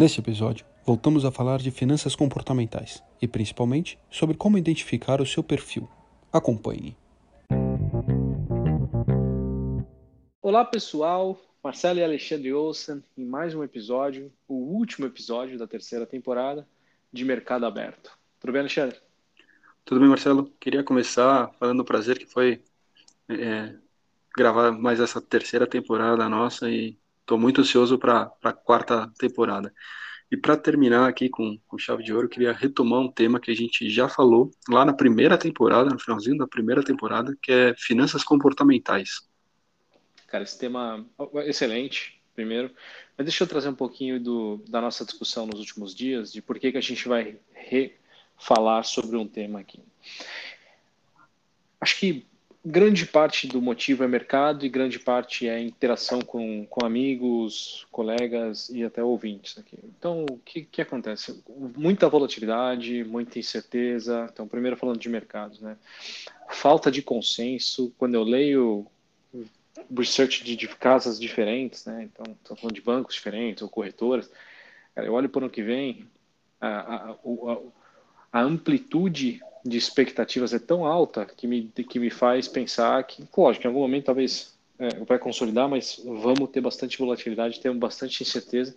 Neste episódio, voltamos a falar de finanças comportamentais e, principalmente, sobre como identificar o seu perfil. Acompanhe. Olá, pessoal. Marcelo e Alexandre Olsen em mais um episódio, o último episódio da terceira temporada de Mercado Aberto. Tudo bem, Alexandre? Tudo bem, Marcelo. Queria começar falando do prazer que foi gravar mais essa terceira temporada nossa e estou muito ansioso para a quarta temporada. E para terminar aqui com chave de ouro, eu queria retomar um tema que a gente já falou lá na primeira temporada, no finalzinho da primeira temporada, que é finanças comportamentais. Cara, esse tema é excelente, primeiro. Mas deixa eu trazer um pouquinho da nossa discussão nos últimos dias, de por que a gente vai refalar sobre um tema aqui. Acho que grande parte do motivo é mercado e grande parte é interação com amigos, colegas e até ouvintes aqui. Então, o que acontece? Muita volatilidade, muita incerteza. Então, primeiro falando de mercados, né? Falta de consenso. Quando eu leio research de casas diferentes, né? Então, estou falando de bancos diferentes ou corretoras. Cara, eu olho para o ano que vem, a amplitude de expectativas é tão alta que me faz pensar que, lógico, em algum momento talvez vai consolidar, mas vamos ter bastante volatilidade, temos bastante incerteza.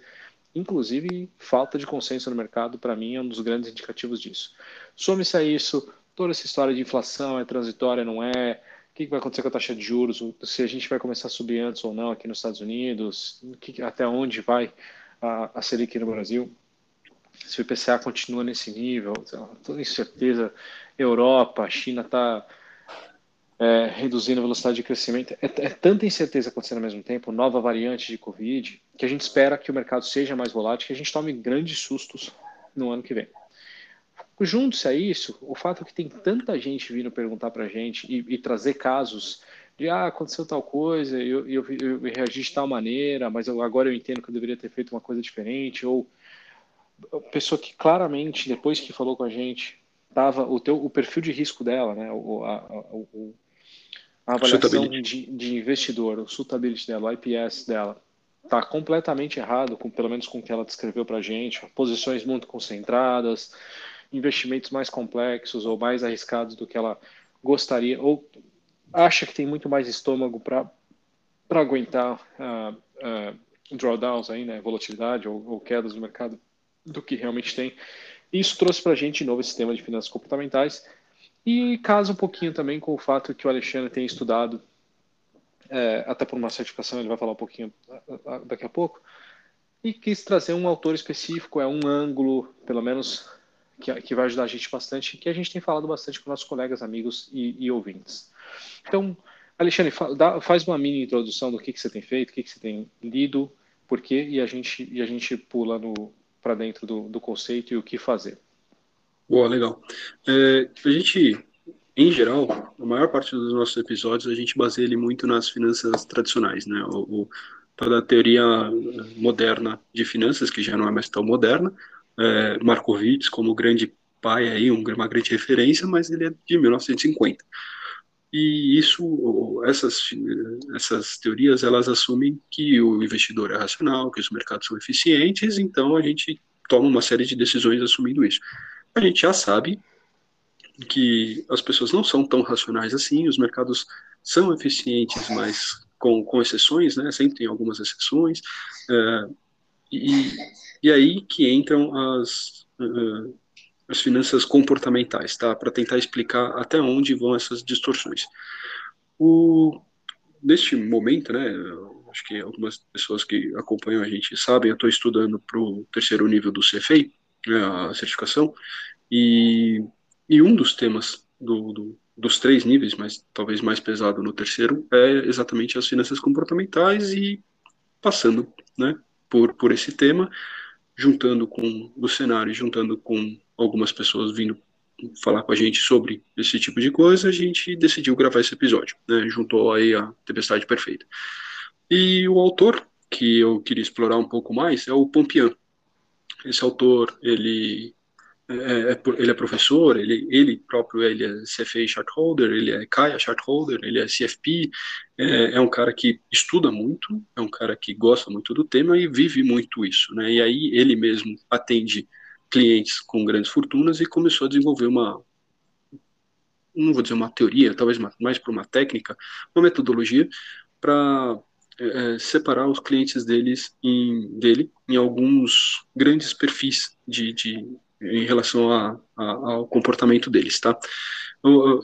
Inclusive, falta de consenso no mercado, para mim, é um dos grandes indicativos disso. Some-se a isso, toda essa história de inflação é transitória, não é? O que vai acontecer com a taxa de juros? Se a gente vai começar a subir antes ou não aqui nos Estados Unidos? Até onde vai a Selic no Brasil? Se o IPCA continua nesse nível, toda incerteza, Europa, China está reduzindo a velocidade de crescimento, é tanta incerteza acontecendo ao mesmo tempo, nova variante de Covid, que a gente espera que o mercado seja mais volátil, que a gente tome grandes sustos no ano que vem. Junto-se a isso, o fato é que tem tanta gente vindo perguntar para a gente e trazer casos de aconteceu tal coisa, eu reagi de tal maneira, mas agora eu entendo que eu deveria ter feito uma coisa diferente, ou pessoa que claramente, depois que falou com a gente, tava o perfil de risco dela, né? A avaliação de investidor, o suitability dela, o IPS dela, está completamente errado, pelo menos com o que ela descreveu para a gente. Posições muito concentradas, investimentos mais complexos ou mais arriscados do que ela gostaria, ou acha que tem muito mais estômago para aguentar drawdowns, aí, né? Volatilidade ou quedas no mercado, do que realmente tem. Isso trouxe para a gente, de novo, esse tema de finanças comportamentais e casa um pouquinho também com o fato que o Alexandre tem estudado, até por uma certificação, ele vai falar um pouquinho daqui a pouco, e quis trazer um autor específico, um ângulo, pelo menos, que vai ajudar a gente bastante, que a gente tem falado bastante com nossos colegas, amigos e ouvintes. Então, Alexandre, faz uma mini introdução do que você tem feito, o que você tem lido, por quê, e a gente pula para dentro do conceito e o que fazer. Boa, legal. A gente, em geral, a maior parte dos nossos episódios, a gente baseia ele muito nas finanças tradicionais, né? Toda a teoria moderna de finanças, que já não é mais tão moderna, Markowitz como grande pai, aí, uma grande referência, mas ele é de 1950. E essas teorias, elas assumem que o investidor é racional, que os mercados são eficientes, então a gente toma uma série de decisões assumindo isso. A gente já sabe que as pessoas não são tão racionais assim, os mercados são eficientes, mas com exceções, né? Sempre tem algumas exceções, e aí que entram as finanças comportamentais, tá? Para tentar explicar até onde vão essas distorções. Neste momento, né, acho que algumas pessoas que acompanham a gente sabem, eu estou estudando para o terceiro nível do CFA, a certificação, e um dos temas dos três níveis, mas talvez mais pesado no terceiro, é exatamente as finanças comportamentais e passando, né, por esse tema, juntando com o cenário, juntando com algumas pessoas vindo falar com a gente sobre esse tipo de coisa, a gente decidiu gravar esse episódio, né? Juntou aí a tempestade perfeita. E o autor que eu queria explorar um pouco mais é o Pompian. Esse autor, ele ele é professor, ele próprio ele é CFA Chartholder, ele é CAIA Chartholder, ele é CFP, é um cara que estuda muito, é um cara que gosta muito do tema e vive muito isso, né? E aí ele mesmo atende clientes com grandes fortunas e começou a desenvolver uma, não vou dizer uma teoria, talvez mais para uma técnica, uma metodologia para separar os clientes dele em alguns grandes perfis em relação ao comportamento deles, tá?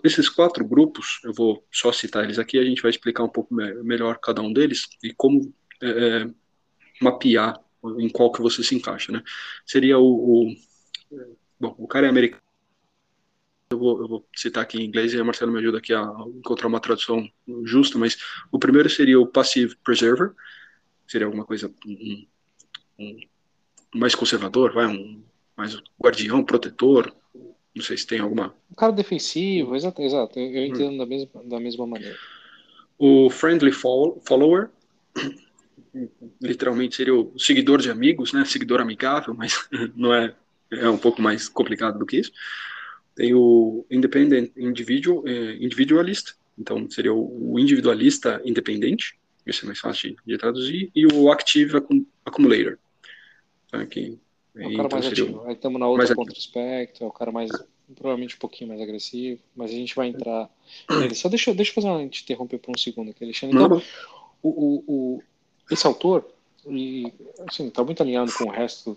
Esses quatro grupos, eu vou só citar eles aqui, a gente vai explicar um pouco melhor cada um deles e como mapear em qual que você se encaixa, né? Seria o cara é americano, eu vou citar aqui em inglês e a Marcelo me ajuda aqui a encontrar uma tradução justa, mas o primeiro seria o passive preserver, seria alguma coisa mais conservador, mais guardião, protetor, não sei se tem alguma... Um cara defensivo, exato, eu entendo da mesma maneira. O friendly follower, literalmente seria o seguidor de amigos, né, seguidor amigável, mas não é um pouco mais complicado do que isso. Tem o independent individualist, então seria o individualista independente, esse é mais fácil de traduzir, e o active accumulator, tá, que é o cara mais ativo. Aí estamos na outra ponta do espectro, é o cara mais, provavelmente um pouquinho mais agressivo, mas a gente vai entrar nele. Só deixa eu fazer uma, te interromper por um segundo aqui, Alexandre. Então, esse autor, assim, está muito alinhado com o resto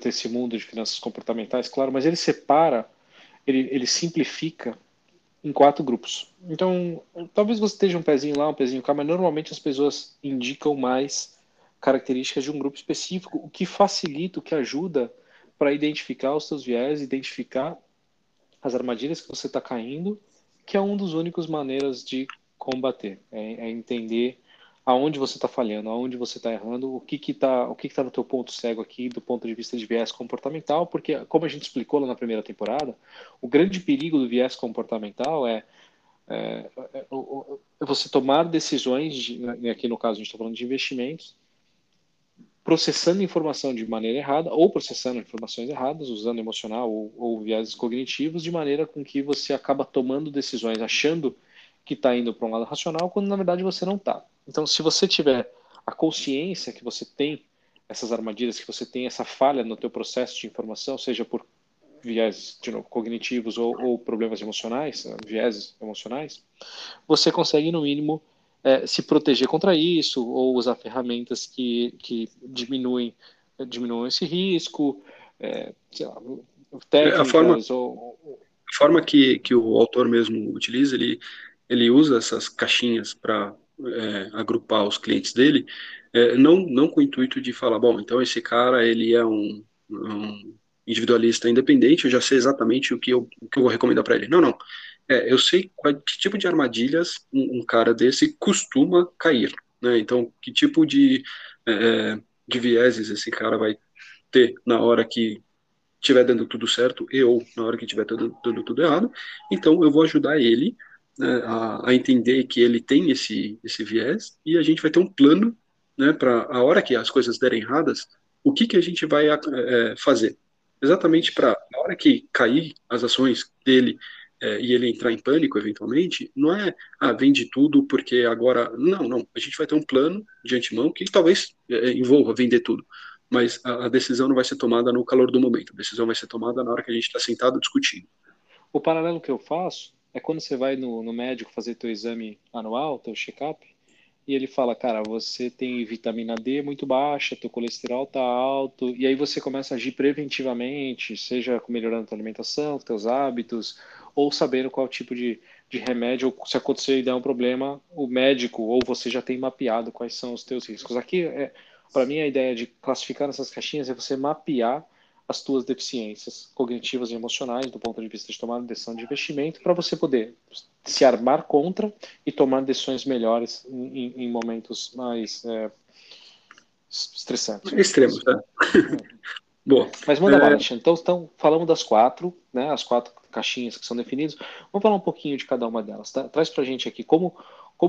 desse mundo de finanças comportamentais, claro, mas ele separa, ele simplifica em quatro grupos. Então, talvez você esteja um pezinho lá, um pezinho cá, mas normalmente as pessoas indicam mais características de um grupo específico, o que facilita, o que ajuda para identificar os seus viés, identificar as armadilhas que você está caindo, que é uma das únicas maneiras de combater, é entender aonde você está falhando, aonde você está errando, o que está no teu ponto cego aqui, do ponto de vista de viés comportamental, porque, como a gente explicou lá na primeira temporada, o grande perigo do viés comportamental é você tomar decisões, aqui no caso a gente está falando de investimentos, processando informação de maneira errada, ou processando informações erradas, usando emocional ou viéses cognitivos, de maneira com que você acaba tomando decisões, achando que está indo para um lado racional, quando na verdade você não está. Então, se você tiver a consciência que você tem essas armadilhas, que você tem essa falha no teu processo de informação, seja por viés, de novo, cognitivos ou problemas emocionais, vieses emocionais, você consegue, no mínimo, se proteger contra isso, ou usar ferramentas que diminuem esse risco, sei lá, técnicas... A forma que o autor mesmo utiliza, ele usa essas caixinhas para agrupar os clientes dele, não com o intuito de falar, bom, então esse cara ele é um individualista independente, eu já sei exatamente o que eu vou recomendar para ele. Não. Eu sei que tipo de armadilhas um cara desse costuma cair, né? Então, que tipo de vieses esse cara vai ter na hora que estiver dando tudo certo ou na hora que estiver dando tudo errado. Então, eu vou ajudar ele, né, a entender que ele tem esse viés, e a gente vai ter um plano, né, para a hora que as coisas derem erradas, o que a gente vai fazer. Exatamente para a hora que cair as ações dele e ele entrar em pânico, eventualmente, não é, vende tudo porque agora... Não, a gente vai ter um plano de antemão que talvez envolva vender tudo, mas a decisão não vai ser tomada no calor do momento, a decisão vai ser tomada na hora que a gente está sentado discutindo. O paralelo que eu faço é quando você vai no médico fazer teu exame anual, teu check-up, e ele fala, cara, você tem vitamina D muito baixa, teu colesterol tá alto, e aí você começa a agir preventivamente, seja melhorando a tua alimentação, teus hábitos, ou sabendo qual tipo de remédio, ou se acontecer e der um problema, o médico, ou você já tem mapeado quais são os teus riscos. Aqui, para mim, a ideia de classificar nessas caixinhas é você mapear as tuas deficiências cognitivas e emocionais do ponto de vista de tomar decisão de investimento, para você poder se armar contra e tomar decisões melhores em momentos mais estressantes. Extremos, né? Boa. Mas manda lá, Alexandre. Então, falamos das quatro, né, as quatro caixinhas que são definidas. Vamos falar um pouquinho de cada uma delas, tá? Traz para a gente aqui como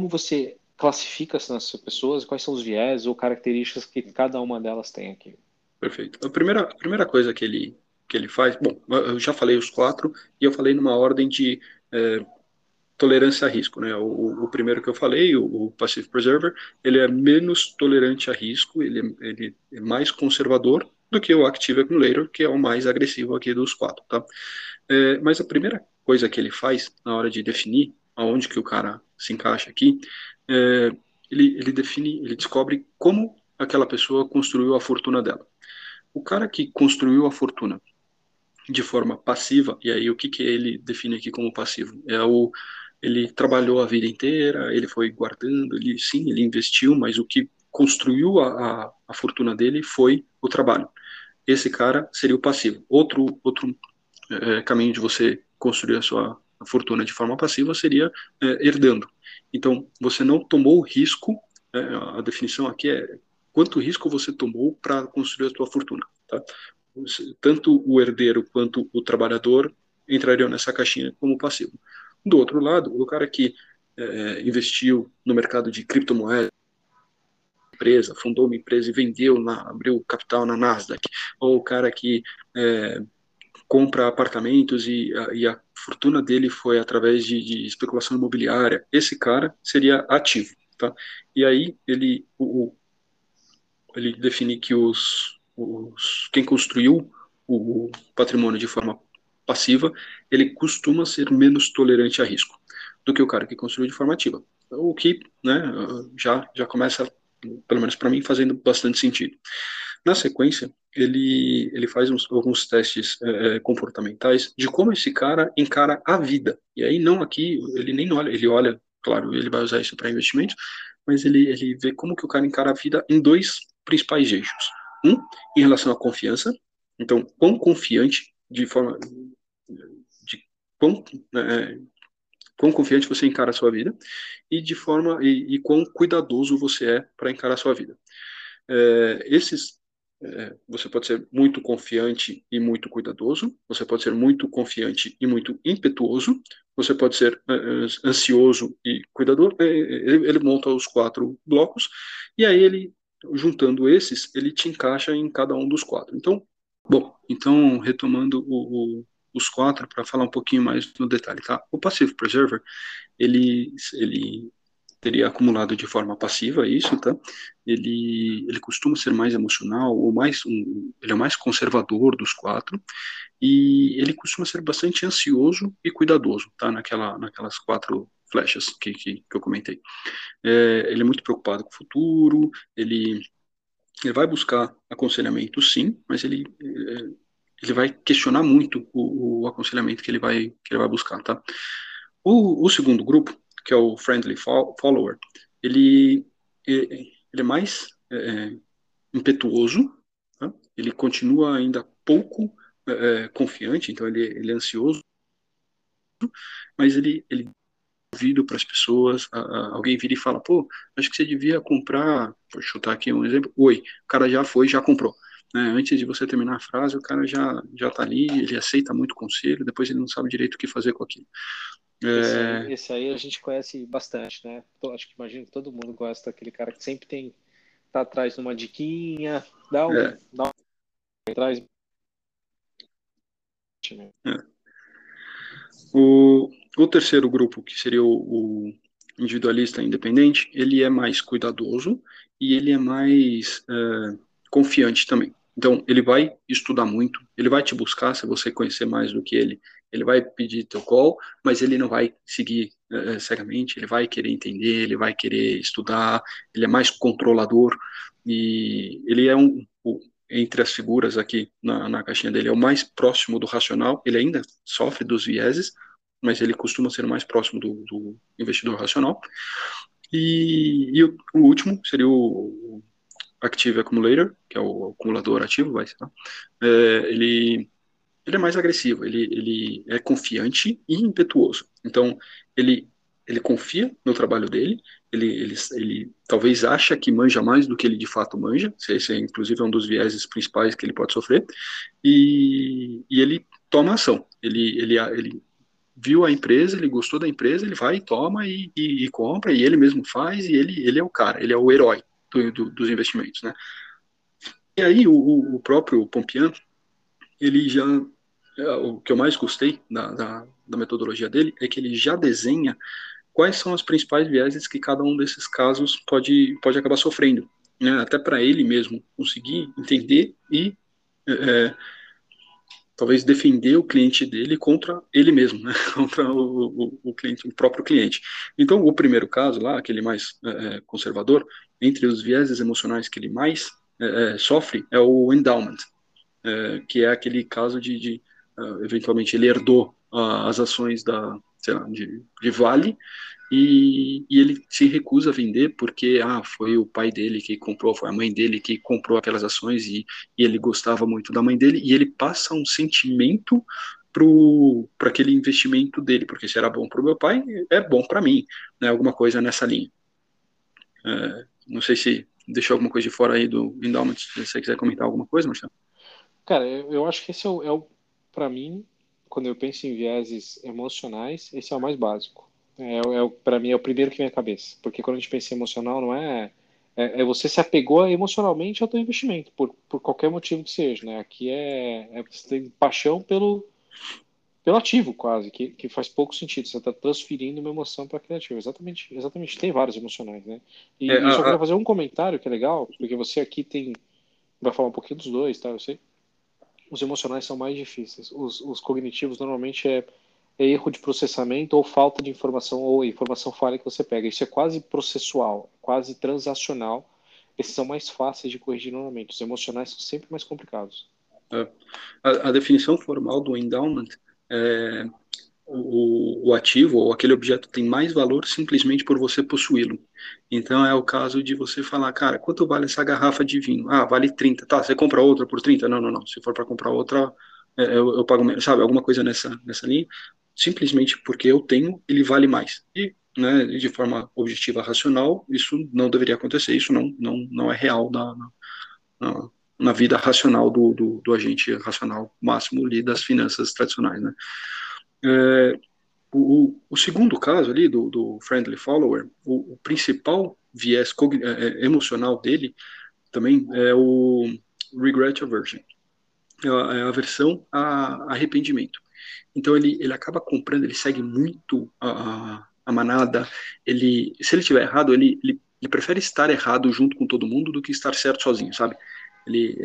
você classifica essas pessoas, quais são os viés ou características que cada uma delas tem aqui. Perfeito. A primeira coisa que ele que ele faz. Bom, eu já falei os quatro e eu falei numa ordem de tolerância a risco, né? O primeiro que eu falei, o Passive Preserver, ele é menos tolerante a risco, ele é mais conservador do que o Active Accumulator, que é o mais agressivo aqui dos quatro, tá? Mas a primeira coisa que ele faz na hora de definir aonde que o cara se encaixa aqui, ele descobre como aquela pessoa construiu a fortuna dela. O cara que construiu a fortuna de forma passiva, e aí o que que ele define aqui como passivo? Ele trabalhou a vida inteira, ele foi guardando, ele investiu, mas o que construiu a fortuna dele foi o trabalho. Esse cara seria o passivo. Outro caminho de você construir a sua fortuna de forma passiva seria herdando. Então, você não tomou o risco, a definição aqui é quanto risco você tomou para construir a sua fortuna, tá? Tanto o herdeiro quanto o trabalhador entrariam nessa caixinha como passivo. Do outro lado, o cara que investiu no mercado de criptomoedas, empresa, fundou uma empresa e vendeu, abriu capital na Nasdaq, ou o cara que compra apartamentos e a fortuna dele foi através de especulação imobiliária, esse cara seria ativo, tá? E aí ele define que quem construiu o patrimônio de forma passiva, ele costuma ser menos tolerante a risco do que o cara que construiu de forma ativa. O que, né, já começa, pelo menos para mim, fazendo bastante sentido. Na sequência, ele faz alguns testes comportamentais de como esse cara encara a vida. E aí não aqui, ele nem olha, ele olha, claro, ele vai usar isso para investimento, mas ele vê como que o cara encara a vida em dois principais eixos. Um, em relação à confiança, então, quão confiante quão confiante você encara a sua vida e quão cuidadoso você é para encarar a sua vida. Você pode ser muito confiante e muito cuidadoso, você pode ser muito confiante e muito impetuoso, você pode ser ansioso e cuidadoso. Ele monta os quatro blocos e aí ele, juntando esses, ele te encaixa em cada um dos quatro. Então retomando os quatro para falar um pouquinho mais no detalhe, tá? O Passive Preserver, ele teria acumulado de forma passiva isso, tá? Ele costuma ser mais emocional, ou mais, ele é o mais conservador dos quatro, e ele costuma ser bastante ansioso e cuidadoso, tá? Naquelas quatro flechas que eu comentei. Ele é muito preocupado com o futuro, ele vai buscar aconselhamento sim, mas ele vai questionar muito o aconselhamento que ele vai buscar, tá? O segundo grupo, que é o Friendly Follower, ele é mais impetuoso, tá? Ele continua ainda pouco confiante, então ele é ansioso, mas ele ouvido para as pessoas, alguém vira e fala, pô, acho que você devia comprar, vou chutar aqui um exemplo, oi, o cara já foi, já comprou, né? Antes de você terminar a frase, o cara já tá ali, ele aceita muito conselho, depois ele não sabe direito o que fazer com aquilo. Esse aí a gente conhece bastante, né? Acho que imagino que todo mundo gosta daquele cara que sempre tá atrás de uma diquinha, atrás. O terceiro grupo, que seria o individualista independente, ele é mais cuidadoso e ele é mais confiante também. Então, ele vai estudar muito, ele vai te buscar se você conhecer mais do que ele vai pedir teu call, mas ele não vai seguir cegamente, ele vai querer entender, ele vai querer estudar, ele é mais controlador e ele é entre as figuras aqui na caixinha dele, é o mais próximo do racional, ele ainda sofre dos vieses, mas ele costuma ser mais próximo do investidor racional. E o último seria o Active Accumulator, que é o acumulador ativo, ele é mais agressivo, ele é confiante e impetuoso. Então, ele confia no trabalho dele, ele talvez acha que manja mais do que ele de fato manja, esse é, inclusive, um dos vieses principais que ele pode sofrer, e ele toma ação, ele viu a empresa, ele gostou da empresa, ele vai e toma e compra, e ele mesmo faz, e ele é o cara, ele é o herói dos investimentos, né? E aí o próprio Pompian, ele já, o que eu mais gostei da metodologia dele é que ele já desenha quais são as principais vieses que cada um desses casos pode acabar sofrendo, né? Até para ele mesmo conseguir entender e talvez defender o cliente dele contra ele mesmo, né? Contra o cliente, o próprio cliente. Então, o primeiro caso lá, aquele mais conservador, entre os vieses emocionais que ele mais sofre é o endowment, que é aquele caso de eventualmente ele herdou as ações de Vale e ele se recusa a vender porque foi o pai dele que comprou, foi a mãe dele que comprou aquelas ações e ele gostava muito da mãe dele e ele passa um sentimento para aquele investimento dele, porque se era bom para o meu pai, é bom para mim, né? Alguma coisa nessa linha. Não sei se deixou alguma coisa de fora aí do endowment, se você quiser comentar alguma coisa, Marcelo. Cara, eu acho que esse é o para mim, quando eu penso em vieses emocionais, esse é o mais básico. Para mim, é o primeiro que vem à cabeça. Porque quando a gente pensa em emocional, não é... você se apegou emocionalmente ao teu investimento, por qualquer motivo que seja, né? Aqui você tem paixão pelo ativo, quase, que faz pouco sentido. Você está transferindo uma emoção para aquele ativo. Exatamente, tem vários emocionais, né? E eu só quero fazer um comentário que é legal, porque você aqui tem... Vai falar um pouquinho dos dois, tá? Eu sei. Os emocionais são mais difíceis. Os cognitivos normalmente é erro de processamento ou falta de informação ou informação falha que você pega. Isso é quase processual, quase transacional. Esses são mais fáceis de corrigir normalmente. Os emocionais são sempre mais complicados. A definição formal do endowment é... O ativo ou aquele objeto tem mais valor simplesmente por você possuí-lo. Então é o caso de você falar, cara, quanto vale essa garrafa de vinho? Vale 30. Tá, você compra outra por 30? Não. Se for para comprar outra, eu pago menos. Sabe, alguma coisa nessa linha. Simplesmente porque eu tenho, ele vale mais. E, né, de forma objetiva, racional, isso não deveria acontecer. Isso não é real na vida racional do agente racional máximo ali das finanças tradicionais, né? O segundo caso ali do friendly follower, o principal viés emocional dele também é o regret aversion, é a aversão a arrependimento. Então ele acaba comprando, ele segue muito a manada. Se ele estiver errado, ele prefere estar errado junto com todo mundo do que estar certo sozinho, sabe? Ele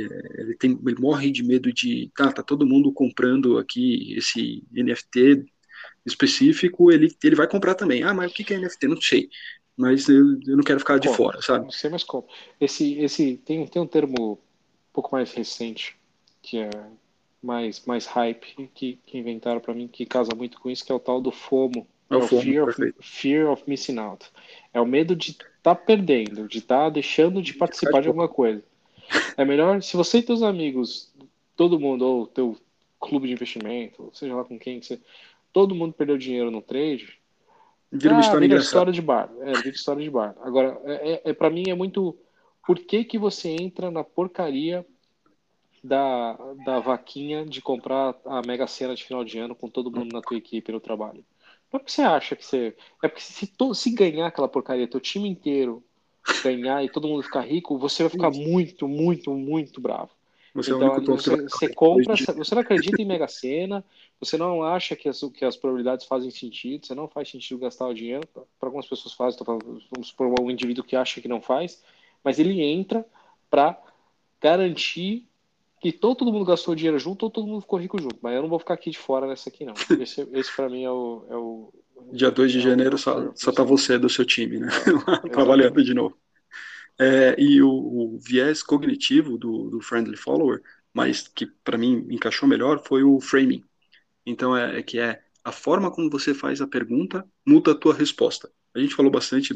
morre de medo de tá todo mundo comprando aqui esse NFT específico, ele vai comprar também. Mas o que é NFT? Não sei. Mas eu não quero ficar de fora, sabe? Não sei, mas como. Esse tem um termo um pouco mais recente, que é mais hype, que inventaram para mim, que casa muito com isso, que é o tal do FOMO. É o FOMO, fear of missing out. É o medo de estar perdendo, de estar deixando de participar de alguma coisa. É melhor, se você e teus amigos, todo mundo, ou teu clube de investimento, ou seja lá com quem que você, todo mundo perdeu dinheiro no trade, vira uma história de bar. Vira história de bar. Agora, pra mim é muito, por que você entra na porcaria da vaquinha de comprar a Mega Sena de final de ano com todo mundo na tua equipe, no trabalho? Não é porque você acha que você... É porque se ganhar aquela porcaria, teu time inteiro ganhar e todo mundo ficar rico, você vai ficar muito, muito, muito bravo. Você então, é você compra, você não acredita em Mega Sena, você não acha que as probabilidades fazem sentido, você não faz sentido gastar o dinheiro, para algumas pessoas fazem, vamos supor, um indivíduo que acha que não faz, mas ele entra para garantir que todo mundo gastou dinheiro junto ou todo mundo ficou rico junto, mas eu não vou ficar aqui de fora nessa aqui não. Esse para mim é o Dia 2 de janeiro só tá você do seu time, né? Trabalhando de novo. E o viés cognitivo do friendly follower, mas que para mim encaixou melhor, foi o framing. Então é a forma como você faz a pergunta muda a tua resposta. A gente falou bastante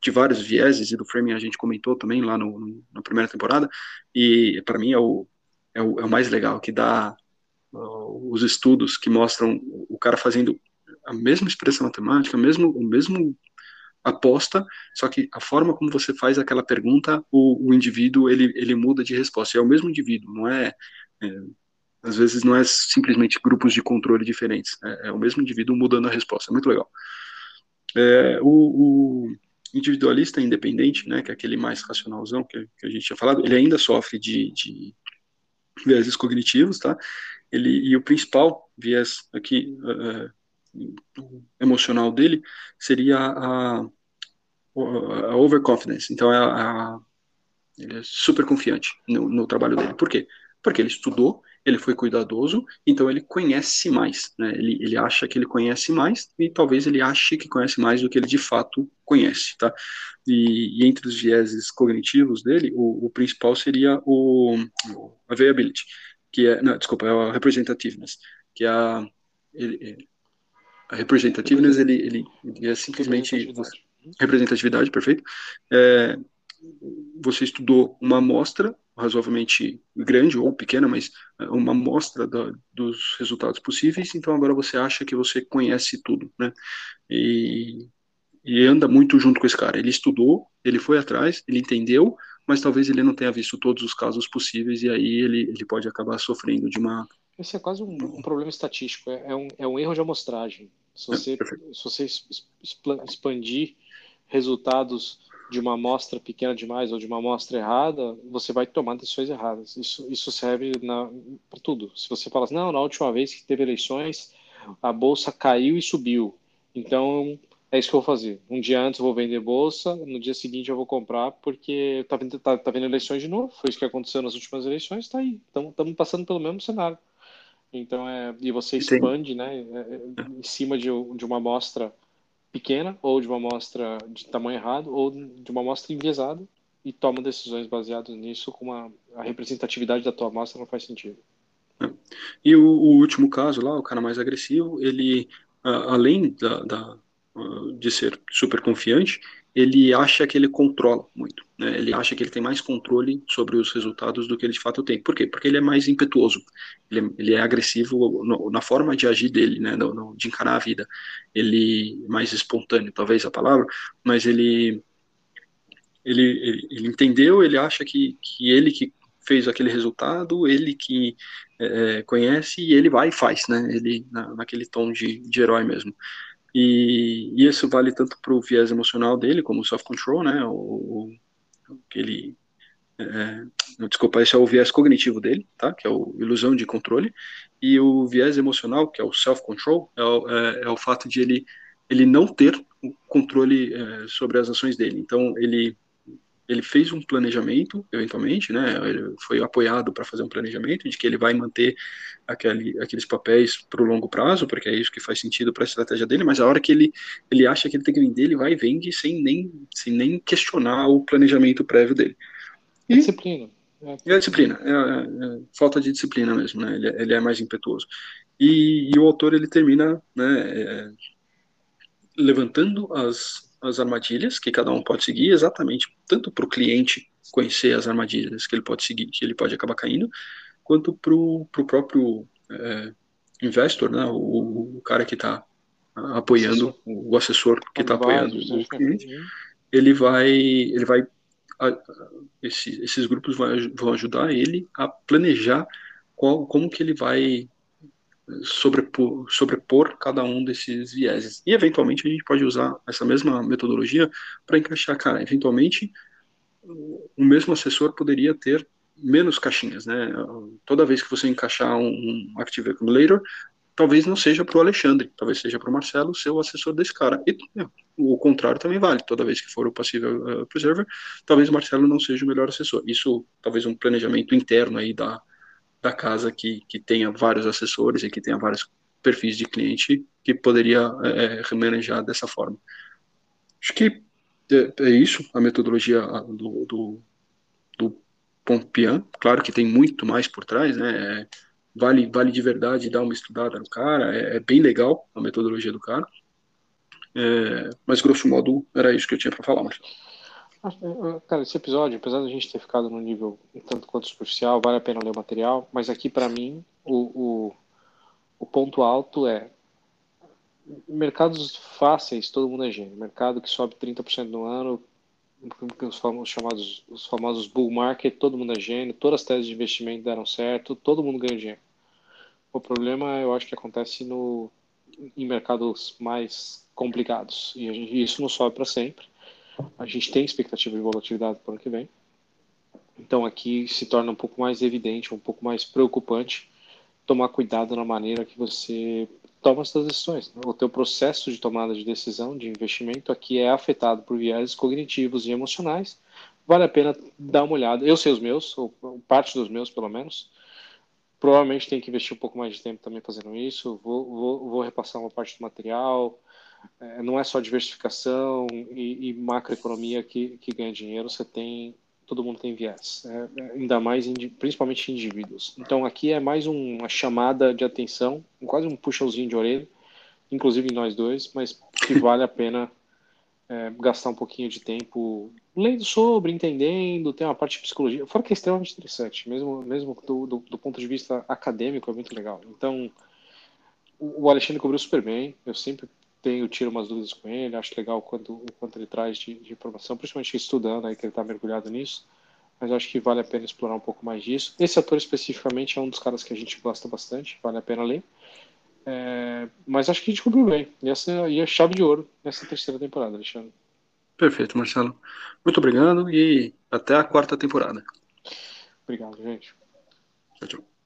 de vários vieses e do framing a gente comentou também lá na primeira temporada e para mim é o mais legal, que dá os estudos que mostram o cara fazendo a mesma expressão matemática, o mesmo aposta, só que a forma como você faz aquela pergunta, o indivíduo, ele muda de resposta. É o mesmo indivíduo, não é, às vezes não é simplesmente grupos de controle diferentes, é o mesmo indivíduo mudando a resposta, é muito legal. O individualista independente, né, que é aquele mais racionalzão que a gente tinha falado, ele ainda sofre de vieses cognitivos, tá? E o principal viés aqui emocional dele seria a overconfidence. Então, ele é super confiante no trabalho dele. Por quê? Porque ele estudou, ele foi cuidadoso, então ele conhece mais, né? Ele acha que ele conhece mais e talvez ele ache que conhece mais do que ele de fato conhece, tá? E entre os vieses cognitivos dele, o principal seria o availability, que é, não, desculpa, é a representativeness, que é a representativeness, ele é simplesmente representatividade, perfeito? Você estudou uma amostra razoavelmente grande ou pequena, mas uma amostra dos resultados possíveis, então agora você acha que você conhece tudo, né? E anda muito junto com esse cara. Ele estudou, ele foi atrás, ele entendeu, mas talvez ele não tenha visto todos os casos possíveis, e aí ele pode acabar sofrendo de uma... Isso é quase um problema estatístico, é um erro de amostragem. Se você expandir resultados de uma amostra pequena demais ou de uma amostra errada, você vai tomar decisões erradas. Isso serve para tudo. Se você fala assim, não, na última vez que teve eleições, a bolsa caiu e subiu, então é isso que eu vou fazer. Um dia antes eu vou vender bolsa, no dia seguinte eu vou comprar, porque tá vendo eleições de novo, foi isso que aconteceu nas últimas eleições, tá aí. Então estamos passando pelo mesmo cenário. Então, você expande, né, em cima de uma amostra pequena, ou de uma amostra de tamanho errado, ou de uma amostra enviesada, e toma decisões baseadas nisso, a representatividade da tua amostra não faz sentido. E o último caso lá, o cara mais agressivo, ele, além de ser super confiante, ele acha que ele controla muito, né? Ele acha que ele tem mais controle sobre os resultados do que ele de fato tem. Por quê? Porque ele é mais impetuoso, ele é agressivo na forma de agir dele, né? De encarar a vida. Ele é mais espontâneo, talvez a palavra, mas ele entendeu, ele acha que ele que fez aquele resultado, ele que conhece, e ele vai e faz, né? Ele naquele tom de herói mesmo. E isso vale tanto para o viés emocional dele, como o self-control, né? Esse é o viés cognitivo dele, tá? Que é a ilusão de controle. E o viés emocional, que é o self-control, é o fato de ele não ter o controle sobre as ações dele. Então, ele fez um planejamento, eventualmente, né? Ele foi apoiado para fazer um planejamento de que ele vai manter aqueles papéis para o longo prazo, porque é isso que faz sentido para a estratégia dele, mas a hora que ele acha que ele tem que vender, ele vai e vende sem nem questionar o planejamento prévio dele. E disciplina. É a disciplina, é falta de disciplina mesmo, né? Ele é mais impetuoso. E o autor, ele termina, né, levantando as armadilhas que cada um pode seguir, exatamente tanto para o cliente conhecer as armadilhas que ele pode seguir, que ele pode acabar caindo, quanto para o próprio investor, né, o cara que está apoiando, o assessor que está apoiando o cliente, esses grupos vão ajudar ele a planejar como que ele vai sobrepor cada um desses vieses. E eventualmente a gente pode usar essa mesma metodologia para encaixar, cara, eventualmente o mesmo assessor poderia ter menos caixinhas, né? Toda vez que você encaixar um Active Accumulator, talvez não seja para o Alexandre, talvez seja para o Marcelo, seu assessor desse cara. E o contrário também vale, toda vez que for o Passive Preserver, talvez o Marcelo não seja o melhor assessor. Isso, talvez um planejamento interno aí da casa que tenha vários assessores e que tenha vários perfis de cliente, que poderia remanejar dessa forma. Acho que é isso, a metodologia do Pompian. Claro que tem muito mais por trás, né? Vale de verdade dar uma estudada no cara, é bem legal a metodologia do cara, mas grosso modo era isso que eu tinha para falar, Marcelo. Cara, esse episódio, apesar de a gente ter ficado num nível um tanto quanto superficial, vale a pena ler o material, mas aqui para mim o ponto alto é: mercados fáceis, todo mundo é gênio. Mercado que sobe 30% no ano, os famosos bull market, todo mundo é gênio, todas as teses de investimento deram certo, todo mundo ganha dinheiro. O problema, eu acho que acontece em mercados mais complicados, e isso não sobe para sempre. A gente tem expectativa de volatilidade para o ano que vem, Então aqui se torna um pouco mais evidente, um pouco mais preocupante tomar cuidado na maneira que você toma as suas decisões. O teu processo de tomada de decisão, de investimento, aqui é afetado por viés cognitivos e emocionais. Vale a pena dar uma olhada. Eu sei os meus, ou parte dos meus, pelo menos. Provavelmente tem que investir um pouco mais de tempo também fazendo isso. Vou repassar uma parte do material. Não é só diversificação e macroeconomia que ganha dinheiro. Todo mundo tem viés, ainda mais principalmente indivíduos. Então aqui é mais uma chamada de atenção, quase um puxãozinho de orelha, inclusive nós dois, mas que vale a pena gastar um pouquinho de tempo lendo sobre, entendendo, tem uma parte de psicologia, fora que é extremamente interessante, mesmo do ponto de vista acadêmico é muito legal. Então o Alexandre cobriu super bem, eu sempre tiro umas dúvidas com ele, acho legal o quanto ele traz de informação, principalmente estudando, aí que ele está mergulhado nisso, mas acho que vale a pena explorar um pouco mais disso. Esse ator especificamente é um dos caras que a gente gosta bastante, vale a pena ler, mas acho que a gente cobriu bem, e essa é a chave de ouro nessa terceira temporada, Alexandre. Perfeito, Marcelo. Muito obrigado e até a quarta temporada. Obrigado, gente. Tchau, tchau.